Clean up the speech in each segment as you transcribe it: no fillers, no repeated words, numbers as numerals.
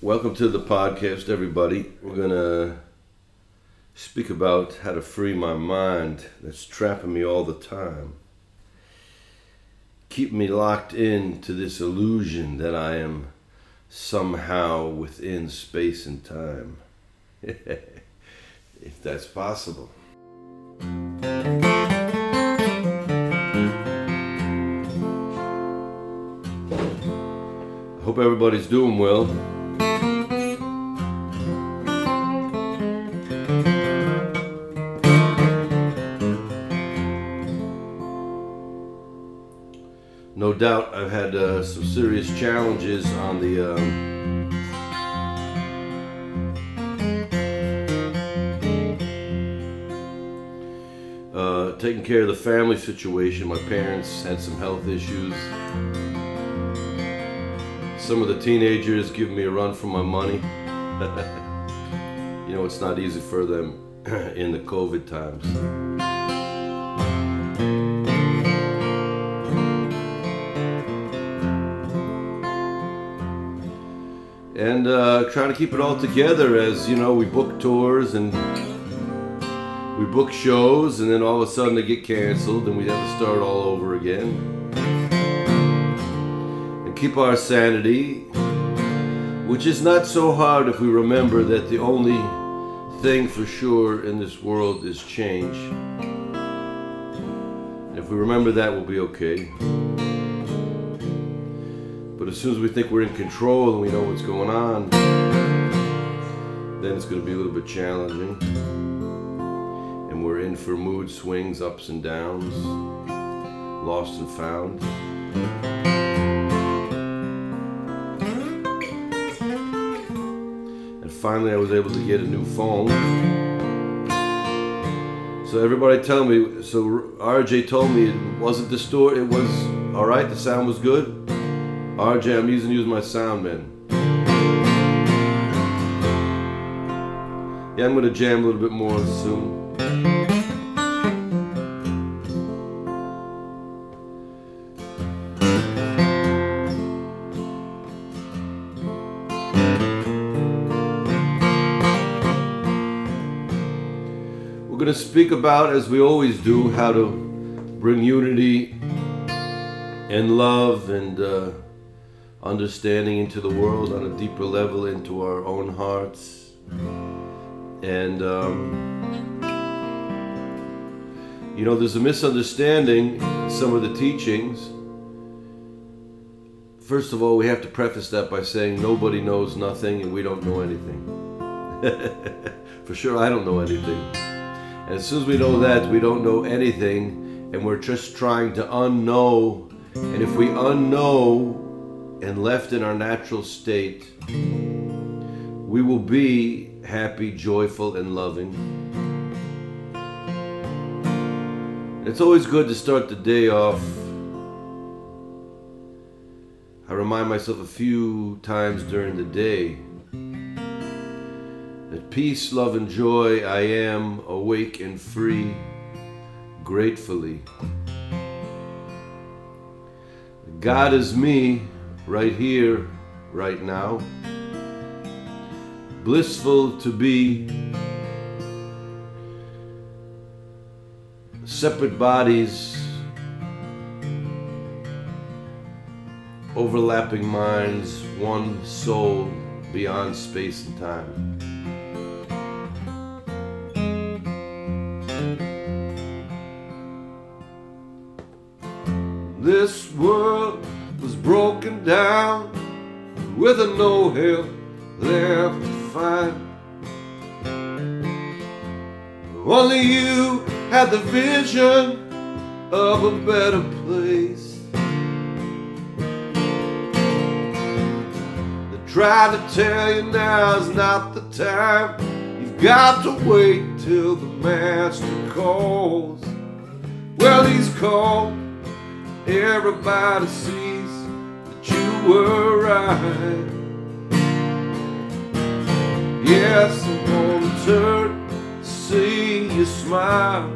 Welcome to the podcast, everybody. We're going to speak about how to free my mind that's trapping me all the time. Keep me locked into this illusion that I am somehow within space and time. If that's possible. I hope everybody's doing well. No doubt I've had some serious challenges on the taking care of the family situation. My parents had some health issues. Some of the teenagers give me a run for my money. You know, it's not easy for them in the COVID times. And trying to keep it all together, as you know, we book tours and we book shows, and then all of a sudden they get canceled and we have to start all over again. And keep our sanity, which is not so hard if we remember that the only thing for sure in this world is change. And if we remember that, we'll be okay. But as soon as we think we're in control and we know what's going on, then it's going to be a little bit challenging. And we're in for mood swings, ups and downs, lost and found. And finally I was able to get a new phone. So everybody tell me, so RJ told me it wasn't distorted, it was alright, the sound was good. RJ, I'm using my sound man. Yeah, I'm gonna jam a little bit more soon. We're gonna speak about, as we always do, how to bring unity and love and understanding into the world on a deeper level, into our own hearts, and you know, there's a misunderstanding in some of the teachings. First of all, we have to preface that by saying nobody knows nothing and we don't know anything. For sure I don't know anything, and as soon as we know that we don't know anything, and we're just trying to unknow, and if we unknow and left in our natural state, we will be happy, joyful, and loving. It's always good to start the day off. I remind myself a few times during the day that peace, love, and joy, I am awake and free, gratefully. God is me, right here, right now. Blissful to be. Separate bodies. Overlapping minds. One soul beyond space and time. This world was broken down with no help left to find. Only you had the vision of a better place. They try to tell you now's not the time. You've got to wait till the master calls. Well, he's called. Everybody sees you were right. Yes, I want to turn to see you smile.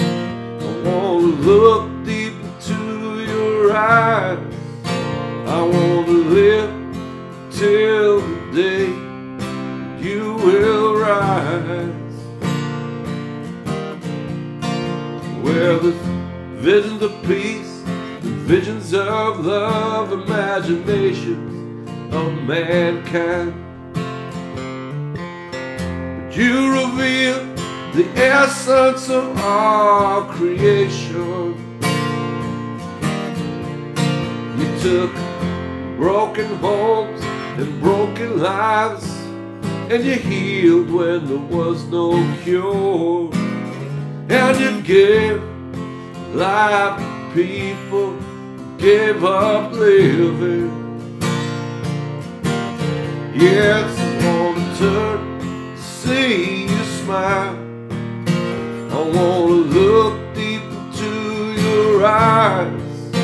I want to look deep into your eyes. I want to live till the day visions of peace, visions of love, imaginations of mankind. But you reveal the essence of all creation. You took broken homes and broken lives, and you healed when there was no cure. And you gave life to people who gave up living. Yes, I want to turn to see you smile. I want to look deep into your eyes.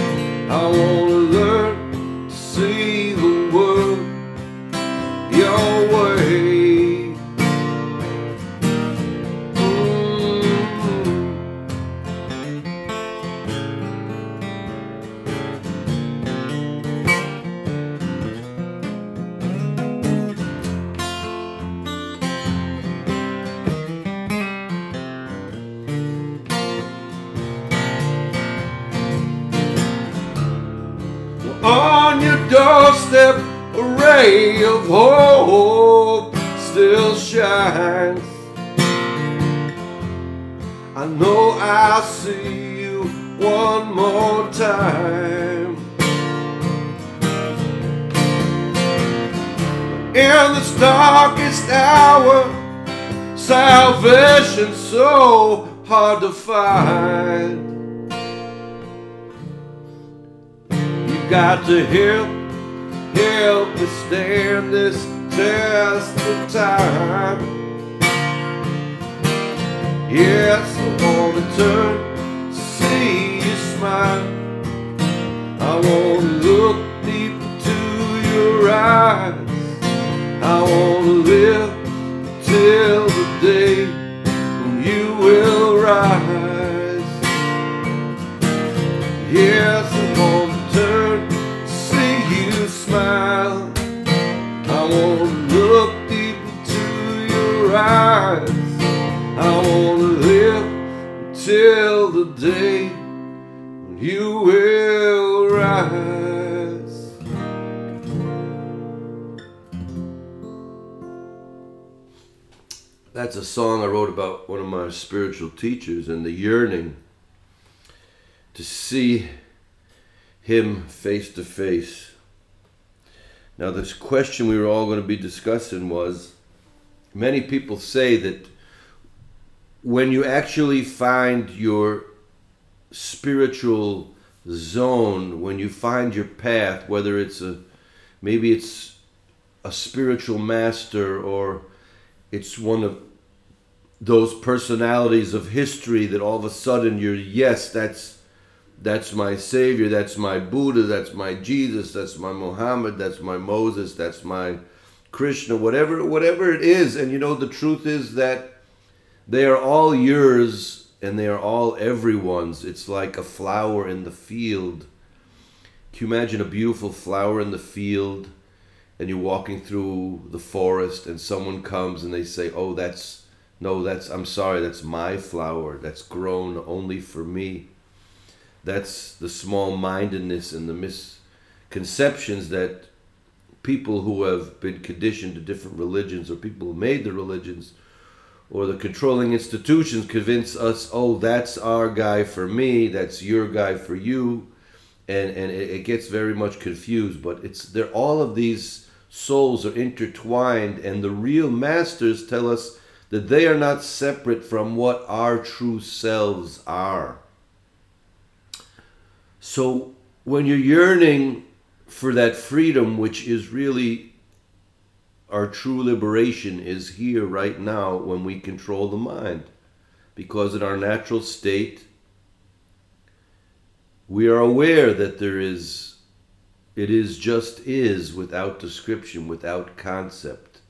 I want to learn to see the world your way. On your doorstep, a ray of hope still shines. I know I'll see you one more time. In this darkest hour, salvation's so hard to find. Got to help me stand this test of time. Yes, I want to turn to see you smile. I want to look deep into your eyes. I want to live till the day when you will rise. Yes, I want to turn to see you smile. I want to look deep into your eyes. I want to live until the day when you will rise. That's a song I wrote about one of my spiritual teachers and the yearning to see him face to face. Now, this question we were all going to be discussing was, many people say that when you actually find your spiritual zone, when you find your path, whether it's maybe it's a spiritual master, or it's one of those personalities of history that all of a sudden you're, yes, that's my Savior, that's my Buddha, that's my Jesus, that's my Muhammad, that's my Moses, that's my Krishna, whatever it is. And you know, the truth is that they are all yours and they are all everyone's. It's like a flower in the field. Can you imagine a beautiful flower in the field, and you're walking through the forest and someone comes and they say, oh, I'm sorry, that's my flower, that's grown only for me. That's the small-mindedness and the misconceptions that people who have been conditioned to different religions, or people who made the religions or the controlling institutions, convince us, oh, that's our guy for me, that's your guy for you, and it gets very much confused. But they're all of these souls are intertwined, and the real masters tell us that they are not separate from what our true selves are. So when you're yearning for that freedom, which is really our true liberation, is here right now when we control the mind. Because in our natural state, we are aware that it is just is, without description, without concept.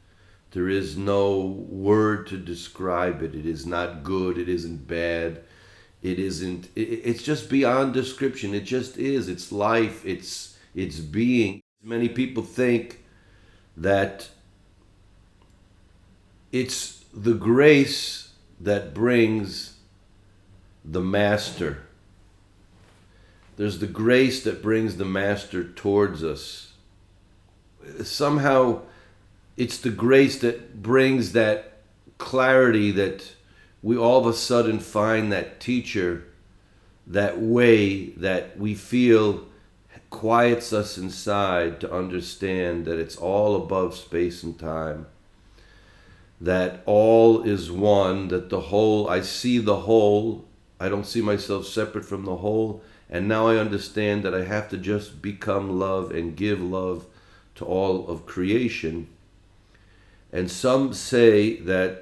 There is no word to describe it. It is not good, it isn't bad. It's just beyond description. It just is. It's life. It's being. Many people think that it's the grace that brings the master. There's the grace that brings the Master towards us. Somehow, it's the grace that brings that clarity that we all of a sudden find that teacher, that way that we feel quiets us inside to understand that it's all above space and time, that all is one, that the whole, I see the whole, I don't see myself separate from the whole, and now I understand that I have to just become love and give love to all of creation. And some say that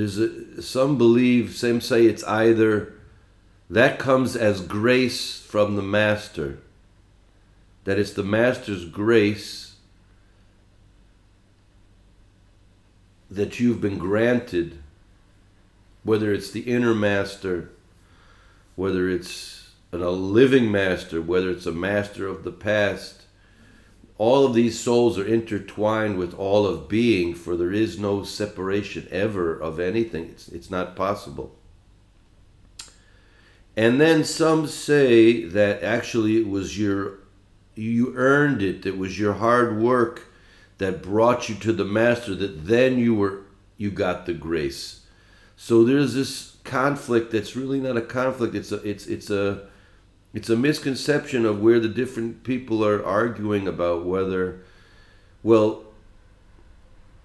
some say it's either that comes as grace from the Master, that it's the Master's grace that you've been granted, whether it's the inner Master, whether it's a living Master, whether it's a Master of the past. All of these souls are intertwined with all of being, for there is no separation ever of anything. It's not possible. And then some say that actually it was you earned it. It was your hard work that brought you to the Master, that then you got the grace. So there's this conflict that's really not a conflict. It's a misconception of where the different people are arguing about whether, well,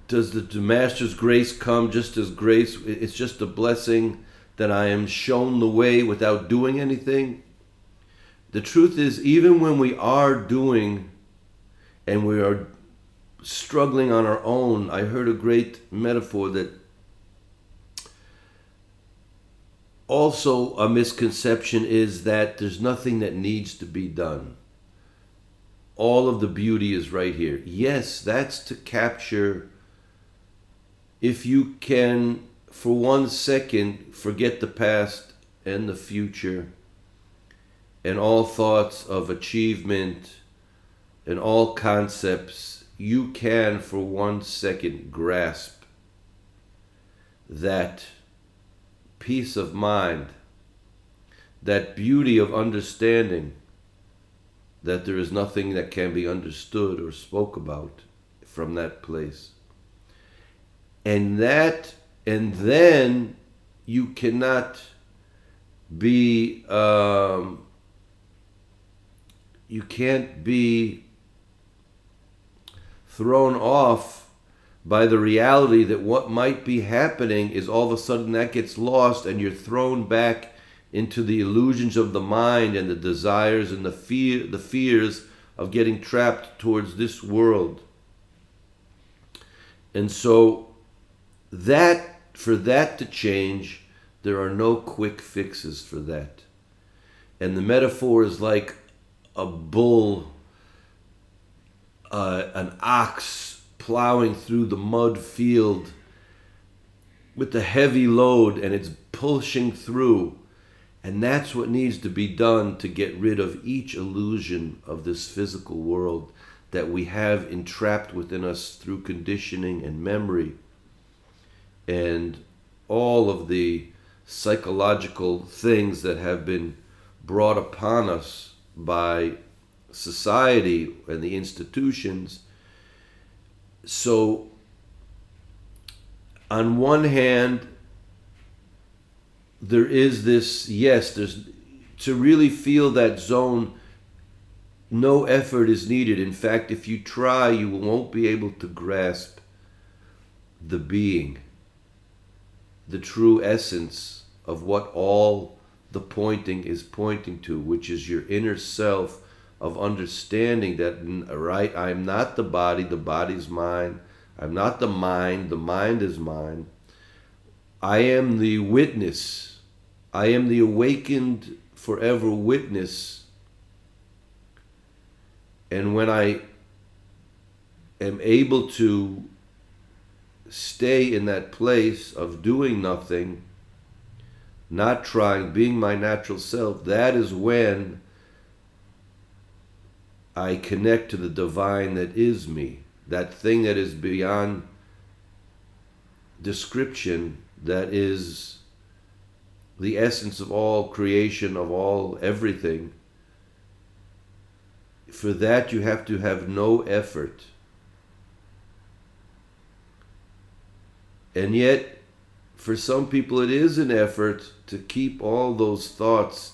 does the Master's grace come just as grace? It's just a blessing that I am shown the way without doing anything. The truth is, even when we are doing and we are struggling on our own, I heard a great metaphor that also a misconception is that there's nothing that needs to be done. All of the beauty is right here. Yes, that's to capture, if you can, for 1 second, forget the past and the future and all thoughts of achievement and all concepts, you can, for 1 second, grasp that peace of mind, that beauty of understanding, that there is nothing that can be understood or spoke about from that place. And then you cannot be, you can't be thrown off by the reality that what might be happening is all of a sudden that gets lost and you're thrown back into the illusions of the mind and the desires and the fears of getting trapped towards this world. And so for that to change, there are no quick fixes for that. And the metaphor is like a bull, an ox, plowing through the mud field with the heavy load, and it's pushing through. And that's what needs to be done to get rid of each illusion of this physical world that we have entrapped within us through conditioning and memory and all of the psychological things that have been brought upon us by society and the institutions. So, on one hand, there is this, yes, there's to really feel that zone, no effort is needed. In fact, if you try, you won't be able to grasp the being, the true essence of what all the pointing is pointing to, which is your inner self, of understanding that, right, I'm not the body, the body's mine. I'm not the mind, the mind is mine. I am the witness. I am the awakened forever witness. And when I am able to stay in that place of doing nothing, not trying, being my natural self, that is when I connect to the divine that is me, that thing that is beyond description, that is the essence of all creation, of all everything, for that you have to have no effort. And yet, for some people it is an effort to keep all those thoughts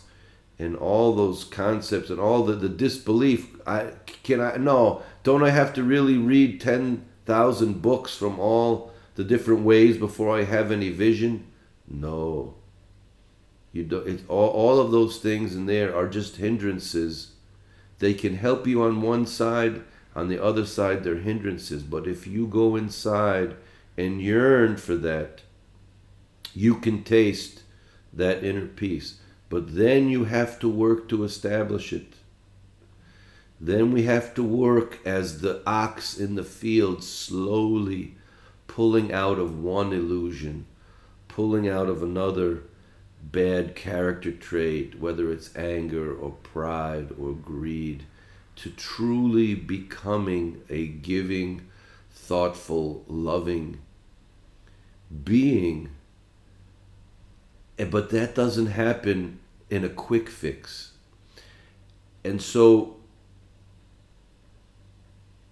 and all those concepts and all the disbelief. Don't I have to really read 10,000 books from all the different ways before I have any vision? No. You don't. It's all of those things in there are just hindrances. They can help you on one side, on the other side they're hindrances. But if you go inside and yearn for that, you can taste that inner peace. But then you have to work to establish it. Then we have to work as the ox in the field, slowly pulling out of one illusion, pulling out of another bad character trait, whether it's anger or pride or greed, to truly becoming a giving, thoughtful, loving being. But that doesn't happen in a quick fix. And so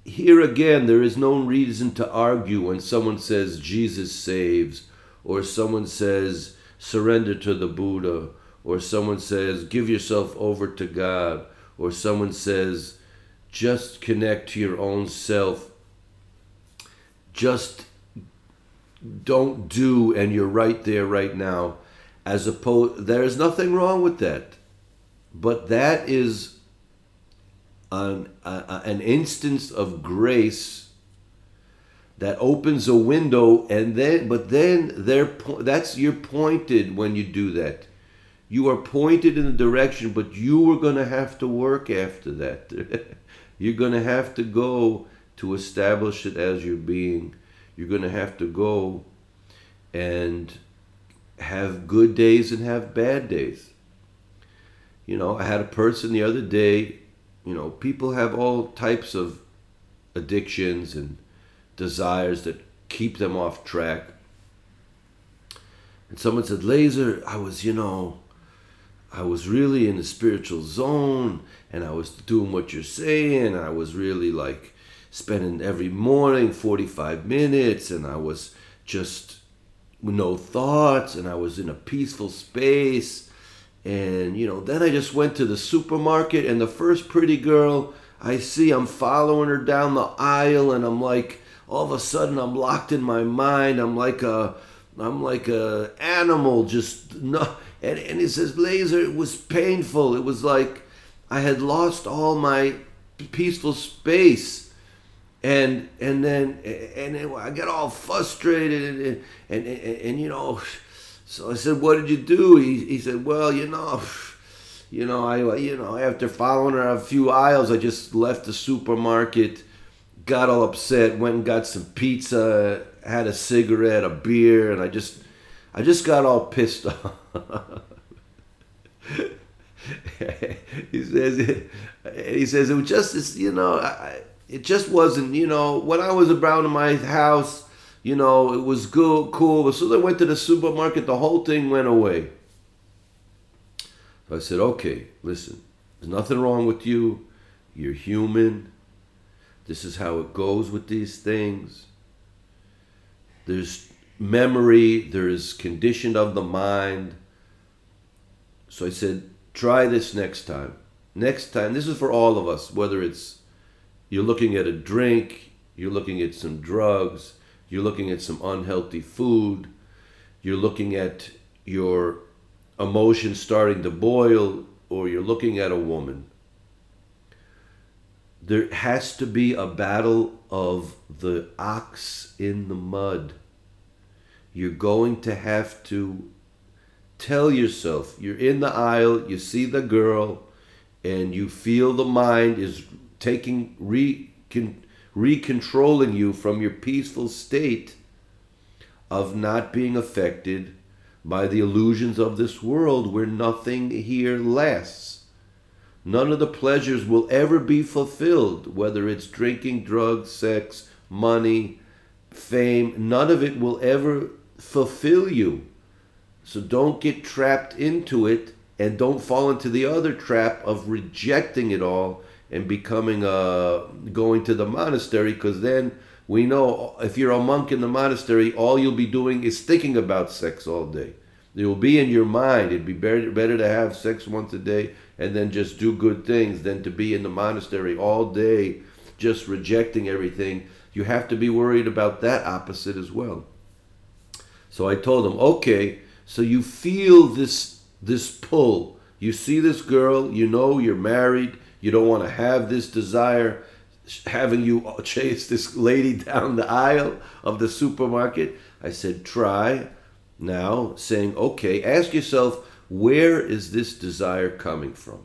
here again, there is no reason to argue when someone says Jesus saves, or someone says surrender to the Buddha, or someone says give yourself over to God, or someone says just connect to your own self, just don't do and you're right there right now. As opposed, there is nothing wrong with that, but that is an instance of grace that opens a window, and then you're pointed when you do that. You are pointed in the direction, but you are going to have to work after that. You're going to have to go to establish it as your being. You're going to have to go and have good days and have bad days. You know, I had a person the other day, you know, people have all types of addictions and desires that keep them off track. And someone said, Laser, I was really in the spiritual zone and I was doing what you're saying. I was really like spending every morning 45 minutes and I was just no thoughts, and I was in a peaceful space, and you know, then I just went to the supermarket, and the first pretty girl I see, I'm following her down the aisle, and I'm like, all of a sudden I'm locked in my mind, I'm like a animal, just no. And it says, Laser, it was painful, it was like I had lost all my peaceful space. And then I got all frustrated and you know, so I said, what did you do? He said, well, I after following her a few aisles, I just left the supermarket, got all upset, went and got some pizza, had a cigarette, a beer, and I just got all pissed off. He says it was just, you know, it just wasn't, you know, when I was around in my house, you know, it was good, cool. As soon as I went to the supermarket, the whole thing went away. So I said, okay, listen, there's nothing wrong with you. You're human. This is how it goes with these things. There's memory. There is condition of the mind. So I said, try this next time. Next time, this is for all of us, whether it's you're looking at a drink, you're looking at some drugs, you're looking at some unhealthy food, you're looking at your emotions starting to boil, or you're looking at a woman. There has to be a battle of the ox in the mud. You're going to have to tell yourself, you're in the aisle, you see the girl, and you feel the mind is taking, recontrolling you from your peaceful state of not being affected by the illusions of this world, where nothing here lasts. None of the pleasures will ever be fulfilled, whether it's drinking, drugs, sex, money, fame. None of it will ever fulfill you. So don't get trapped into it, and don't fall into the other trap of rejecting it all and becoming going to the monastery, because then we know if you're a monk in the monastery, all you'll be doing is thinking about sex all day. It will be in your mind. It'd be better to have sex once a day and then just do good things than to be in the monastery all day just rejecting everything. You have to be worried about that opposite as well. So I told him, okay, so you feel this pull. You see this girl, you know you're married, you don't want to have this desire having you chase this lady down the aisle of the supermarket. I said, try now saying, okay, ask yourself, where is this desire coming from?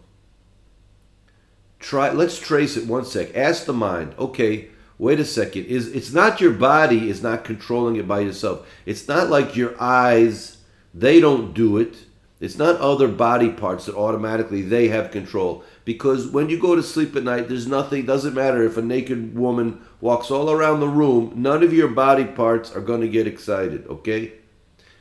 Try. Let's trace it one sec. Ask the mind, okay, wait a second. It's not your body is not controlling it by yourself. It's not like your eyes, they don't do it. It's not other body parts that automatically they have control. Because when you go to sleep at night, there's nothing, doesn't matter if a naked woman walks all around the room, none of your body parts are going to get excited, okay?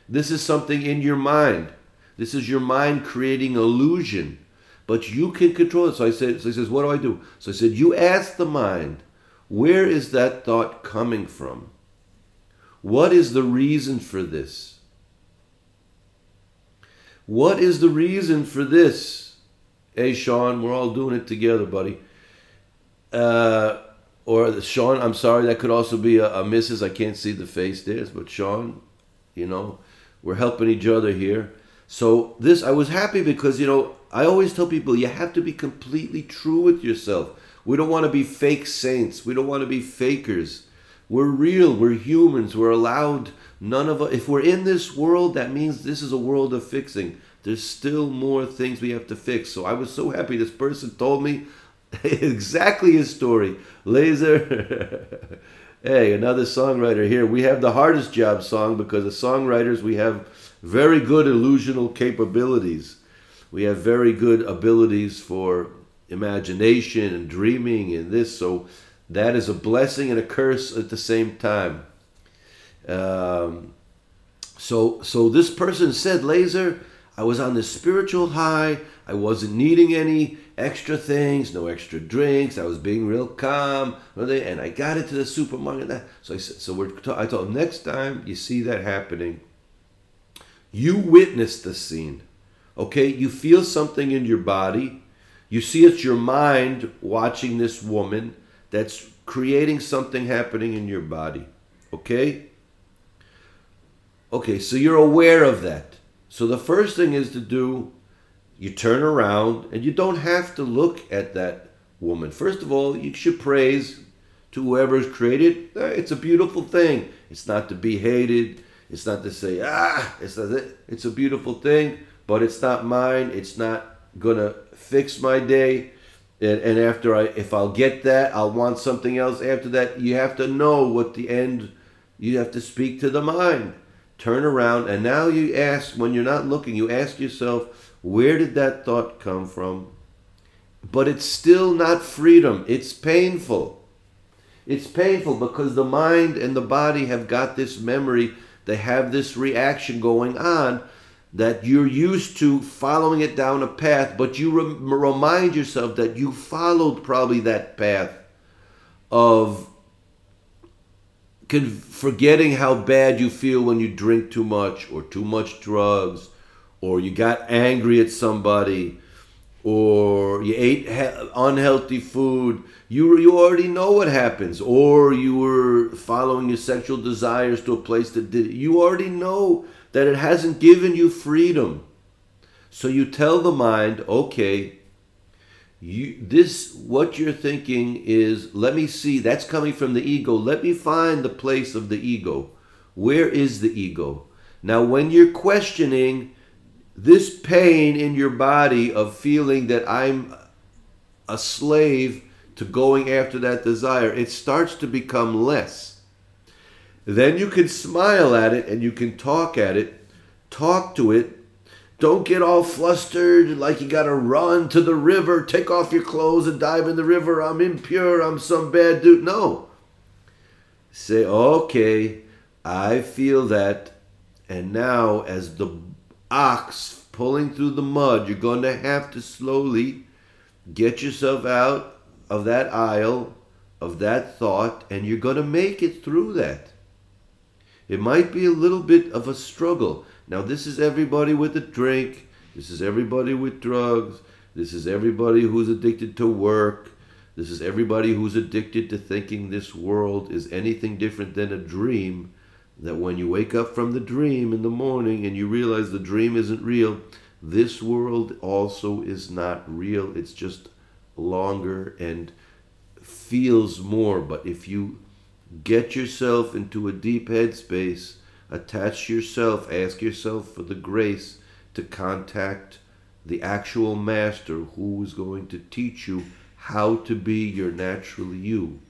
This is something in your mind. This is your mind creating illusion. But you can control it. So he says, what do? So I said, you ask the mind, where is that thought coming from? What is the reason for this? What is the reason for this? Hey, Sean, we're all doing it together, buddy. Or Sean, I'm sorry, that could also be a missus. I can't see the face there, but Sean, you know, we're helping each other here. So this, I was happy because, you know, I always tell people you have to be completely true with yourself. We don't want to be fake saints. We don't want to be fakers. We're real. We're humans. We're allowed... None of us, if we're in this world, that means this is a world of fixing. There's still more things we have to fix. So I was so happy this person told me exactly his story. Laser. Hey, another songwriter here. We have the hardest job song because as songwriters, we have very good illusional capabilities. We have very good abilities for imagination and dreaming and this. So that is a blessing and a curse at the same time. So this person said, Laser, I was on this spiritual high. I wasn't needing any extra things, no extra drinks. I was being real calm. And I got into the supermarket. So I said, I told him, next time you see that happening, you witness the scene. Okay? You feel something in your body. You see it's your mind watching this woman that's creating something happening in your body. Okay? Okay, so you're aware of that. So the first thing is to do, you turn around, and you don't have to look at that woman. First of all, you should praise to whoever's created. It's a beautiful thing. It's not to be hated. It's not to say, it's not that. It's a beautiful thing, but it's not mine. It's not going to fix my day. And after if I'll get that, I'll want something else. After that, you have to know what the end, you have to speak to the mind. Turn around, and now you ask, when you're not looking, you ask yourself, where did that thought come from? But it's still not freedom. It's painful. It's painful because the mind and the body have got this memory. They have this reaction going on that you're used to following it down a path, but you remind yourself that you followed probably that path of forgetting how bad you feel when you drink too much or too much drugs, or you got angry at somebody, or you ate unhealthy food. You already know what happens. Or you were following your sexual desires to a place that did it. You already know that it hasn't given you freedom. So you tell the mind, okay, what you're thinking is, let me see, that's coming from the ego. Let me find the place of the ego. Where is the ego? Now, when you're questioning this pain in your body of feeling that I'm a slave to going after that desire, it starts to become less. Then you can smile at it and you can talk to it. Don't get all flustered like you gotta run to the river, take off your clothes and dive in the river. I'm impure, I'm some bad dude. No. Say, okay, I feel that. And now as the ox pulling through the mud. You're going to have to slowly get yourself out of that aisle, of that thought, and you're going to make it through that. It might be a little bit of a struggle. Now, this is everybody with a drink. This is everybody with drugs. This is everybody who's addicted to work. This is everybody who's addicted to thinking this world is anything different than a dream, that when you wake up from the dream in the morning and you realize the dream isn't real, this world also is not real. It's just longer and feels more. But if you get yourself into a deep headspace, attach yourself, ask yourself for the grace to contact the actual master who is going to teach you how to be your natural you.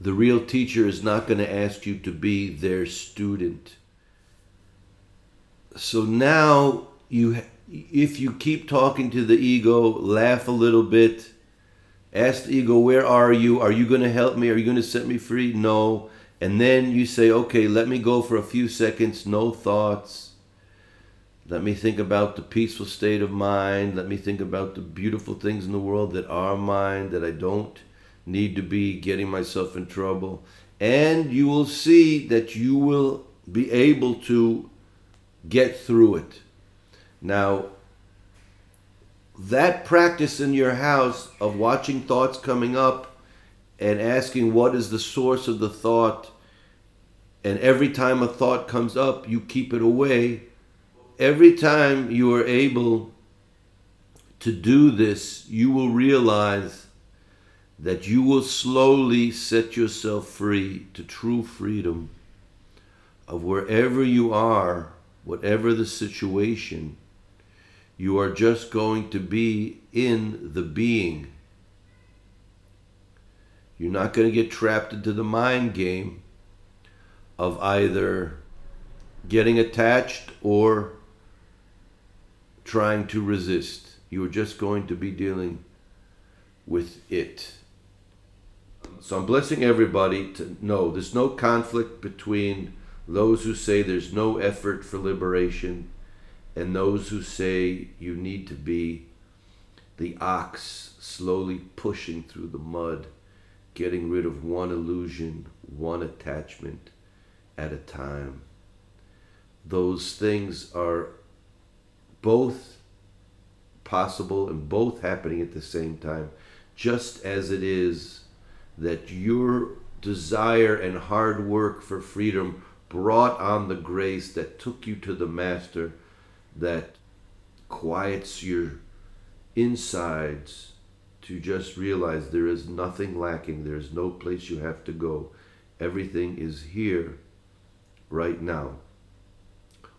The real teacher is not going to ask you to be their student. So now, if you keep talking to the ego, laugh a little bit, ask the ego, where are you? Are you going to help me? Are you going to set me free? No. And then you say, okay, let me go for a few seconds, no thoughts. Let me think about the peaceful state of mind. Let me think about the beautiful things in the world that are mine, that I don't need to be getting myself in trouble. And you will see that you will be able to get through it. Now, that practice in your house of watching thoughts coming up and asking what is the source of the thought, and every time a thought comes up, you keep it away. Every time you are able to do this, you will realize that you will slowly set yourself free to true freedom of wherever you are, whatever the situation. You are just going to be in the being. You're not going to get trapped into the mind game of either getting attached or trying to resist. You are just going to be dealing with it. So I'm blessing everybody to know there's no conflict between those who say there's no effort for liberation and those who say you need to be the ox slowly pushing through the mud, getting rid of one illusion, one attachment at a time. Those things are both possible and both happening at the same time, just as it is that your desire and hard work for freedom brought on the grace that took you to the master, that quiets your insides to just realize there is nothing lacking, there is no place you have to go. Everything is here right now.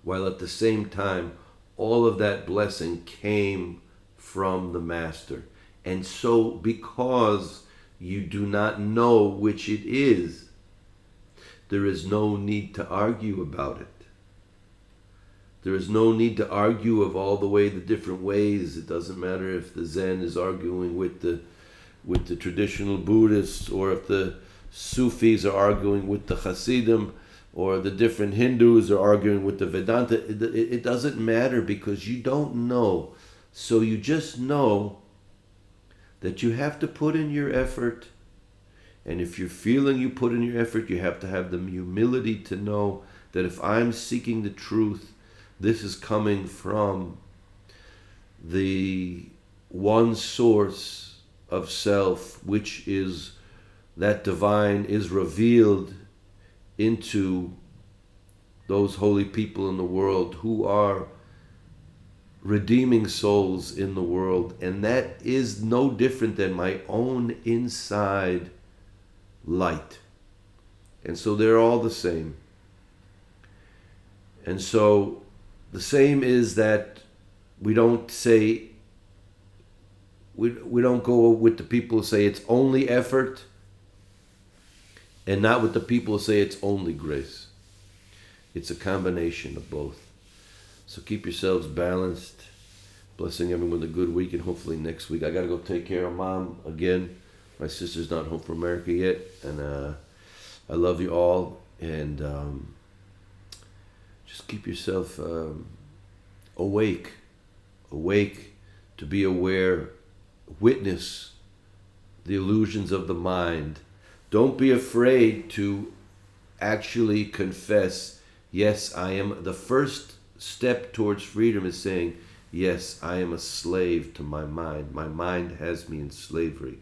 While at the same time, all of that blessing came from the master. And so because you do not know which it is, there is no need to argue about it. There is no need to argue of all the way, the different ways. It doesn't matter if the Zen is arguing with the traditional Buddhists, or if the Sufis are arguing with the Hasidim, or the different Hindus are arguing with the Vedanta. It doesn't matter, because you don't know. So you just know that you have to put in your effort. And if you're feeling you put in your effort, you have to have the humility to know that if I'm seeking the truth, this is coming from the one source of self, which is that divine is revealed into those holy people in the world who are redeeming souls in the world. And that is no different than my own inside light. And so they're all the same. And so the same is that we don't say, we don't go with the people who say it's only effort, and not with the people who say it's only grace. It's a combination of both. So keep yourselves balanced. Blessing everyone with a good week, and hopefully next week. I got to go take care of Mom again. My sister's not home from America yet. And I love you all. And just keep yourself awake, to be aware, witness the illusions of the mind. Don't be afraid to actually confess, yes, I am. The first step towards freedom is saying, yes, I am a slave to my mind. My mind has me in slavery.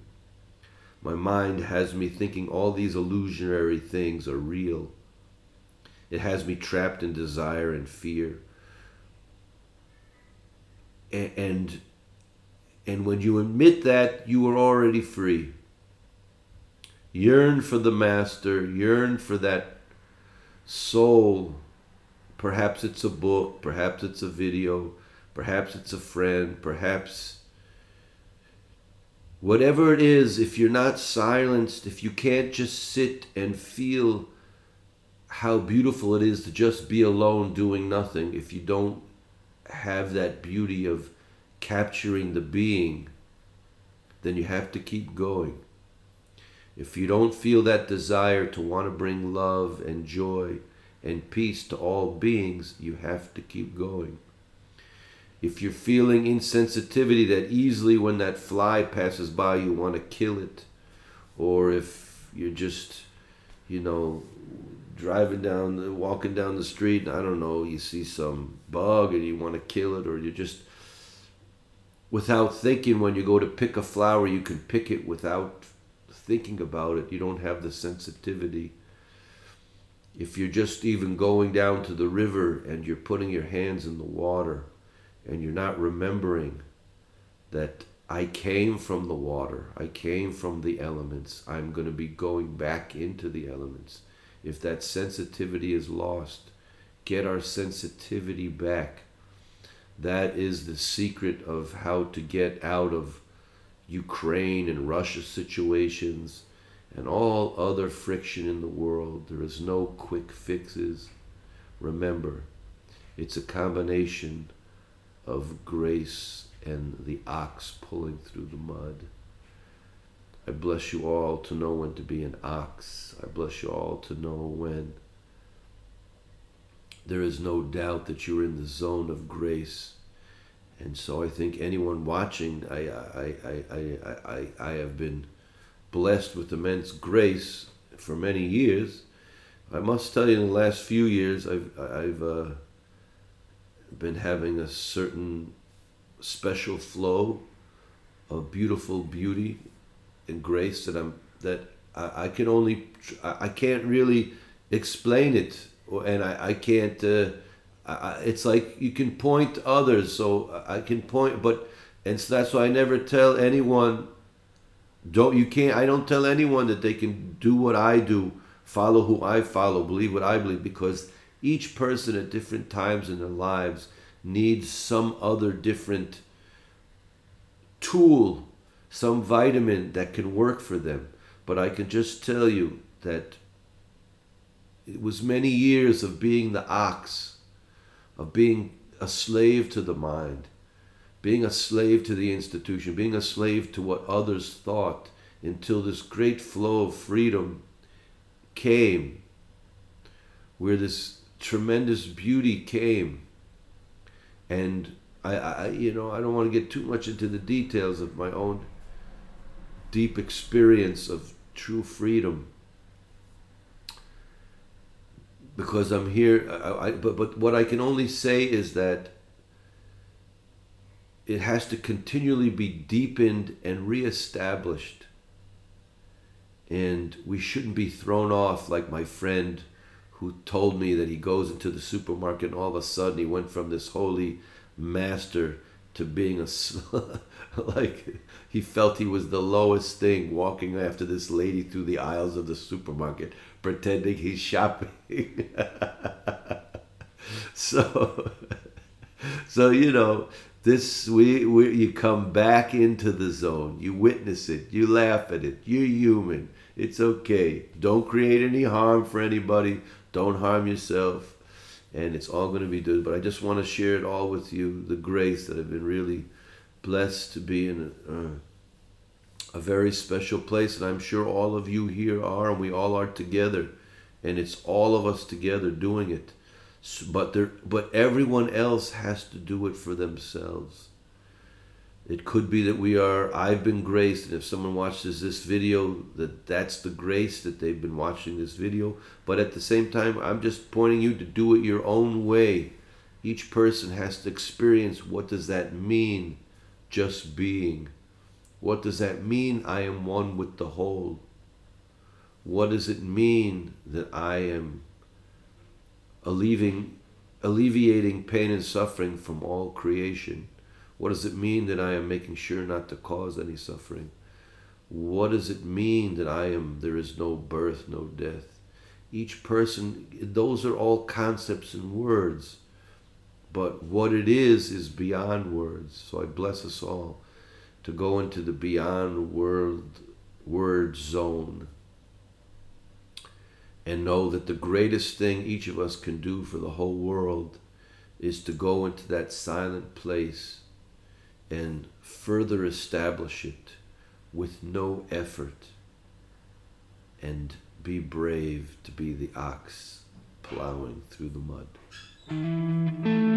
My mind has me thinking all these illusionary things are real. It has me trapped in desire and fear. And when you admit that, you are already free. Yearn for the master, yearn for that soul. Perhaps it's a book, perhaps it's a video, perhaps it's a friend, perhaps whatever it is. If you're not silenced, if you can't just sit and feel how beautiful it is to just be alone doing nothing, if you don't have that beauty of capturing the being, then you have to keep going. If you don't feel that desire to want to bring love and joy and peace to all beings, you have to keep going. If you're feeling insensitivity, that easily when that fly passes by you want to kill it, or if you're just, walking down the street, and I don't know, you see some bug and you want to kill it, or you just, without thinking, when you go to pick a flower, you can pick it without thinking about it. You don't have the sensitivity. If you're just even going down to the river and you're putting your hands in the water and you're not remembering that I came from the water, I came from the elements, I'm going to be going back into the elements. If that sensitivity is lost, get our sensitivity back. That is the secret of how to get out of Ukraine and Russia situations and all other friction in the world. There is no quick fixes. Remember, it's a combination of grace and the ox pulling through the mud. I bless you all to know when to be an ox. I bless you all to know when there is no doubt that you're in the zone of grace. And so I think anyone watching, I have been blessed with immense grace for many years. I must tell you, in the last few years, I've been having a certain special flow of beauty and grace that I can't really explain it, and I can't, it's like you can point to others, so I can point, so that's why I never tell anyone, I don't tell anyone that they can do what I do, follow who I follow, believe what I believe, because each person at different times in their lives needs some other different tool, some vitamin that can work for them. But I can just tell you that it was many years of being the ox, of being a slave to the mind, being a slave to the institution, being a slave to what others thought, until this great flow of freedom came, where this tremendous beauty came. And I don't want to get too much into the details of my own deep experience of true freedom, because I'm here. But what I can only say is that it has to continually be deepened and reestablished. And we shouldn't be thrown off like my friend who told me that he goes into the supermarket and all of a sudden he went from this holy master to being a like he felt he was the lowest thing, walking after this lady through the aisles of the supermarket pretending he's shopping. so this you come back into the zone, you witness it, you laugh at it, you're human, it's okay, don't create any harm for anybody, don't harm yourself. And it's all going to be good. But I just want to share it all with you, the grace that I've been really blessed to be in a very special place. And I'm sure all of you here are, and we all are together. And it's all of us together doing it. But everyone else has to do it for themselves. It could be that I've been graced, and if someone watches this video, that's the grace that they've been watching this video. But at the same time, I'm just pointing you to do it your own way. Each person has to experience, what does that mean, just being? What does that mean, I am one with the whole? What does it mean that I am alleviating pain and suffering from all creation? What does it mean that I am making sure not to cause any suffering? What does it mean that there is no birth, no death? Each person, those are all concepts and words, but what it is beyond words. So I bless us all to go into the beyond word zone and know that the greatest thing each of us can do for the whole world is to go into that silent place and further establish it with no effort, and be brave to be the ox plowing through the mud.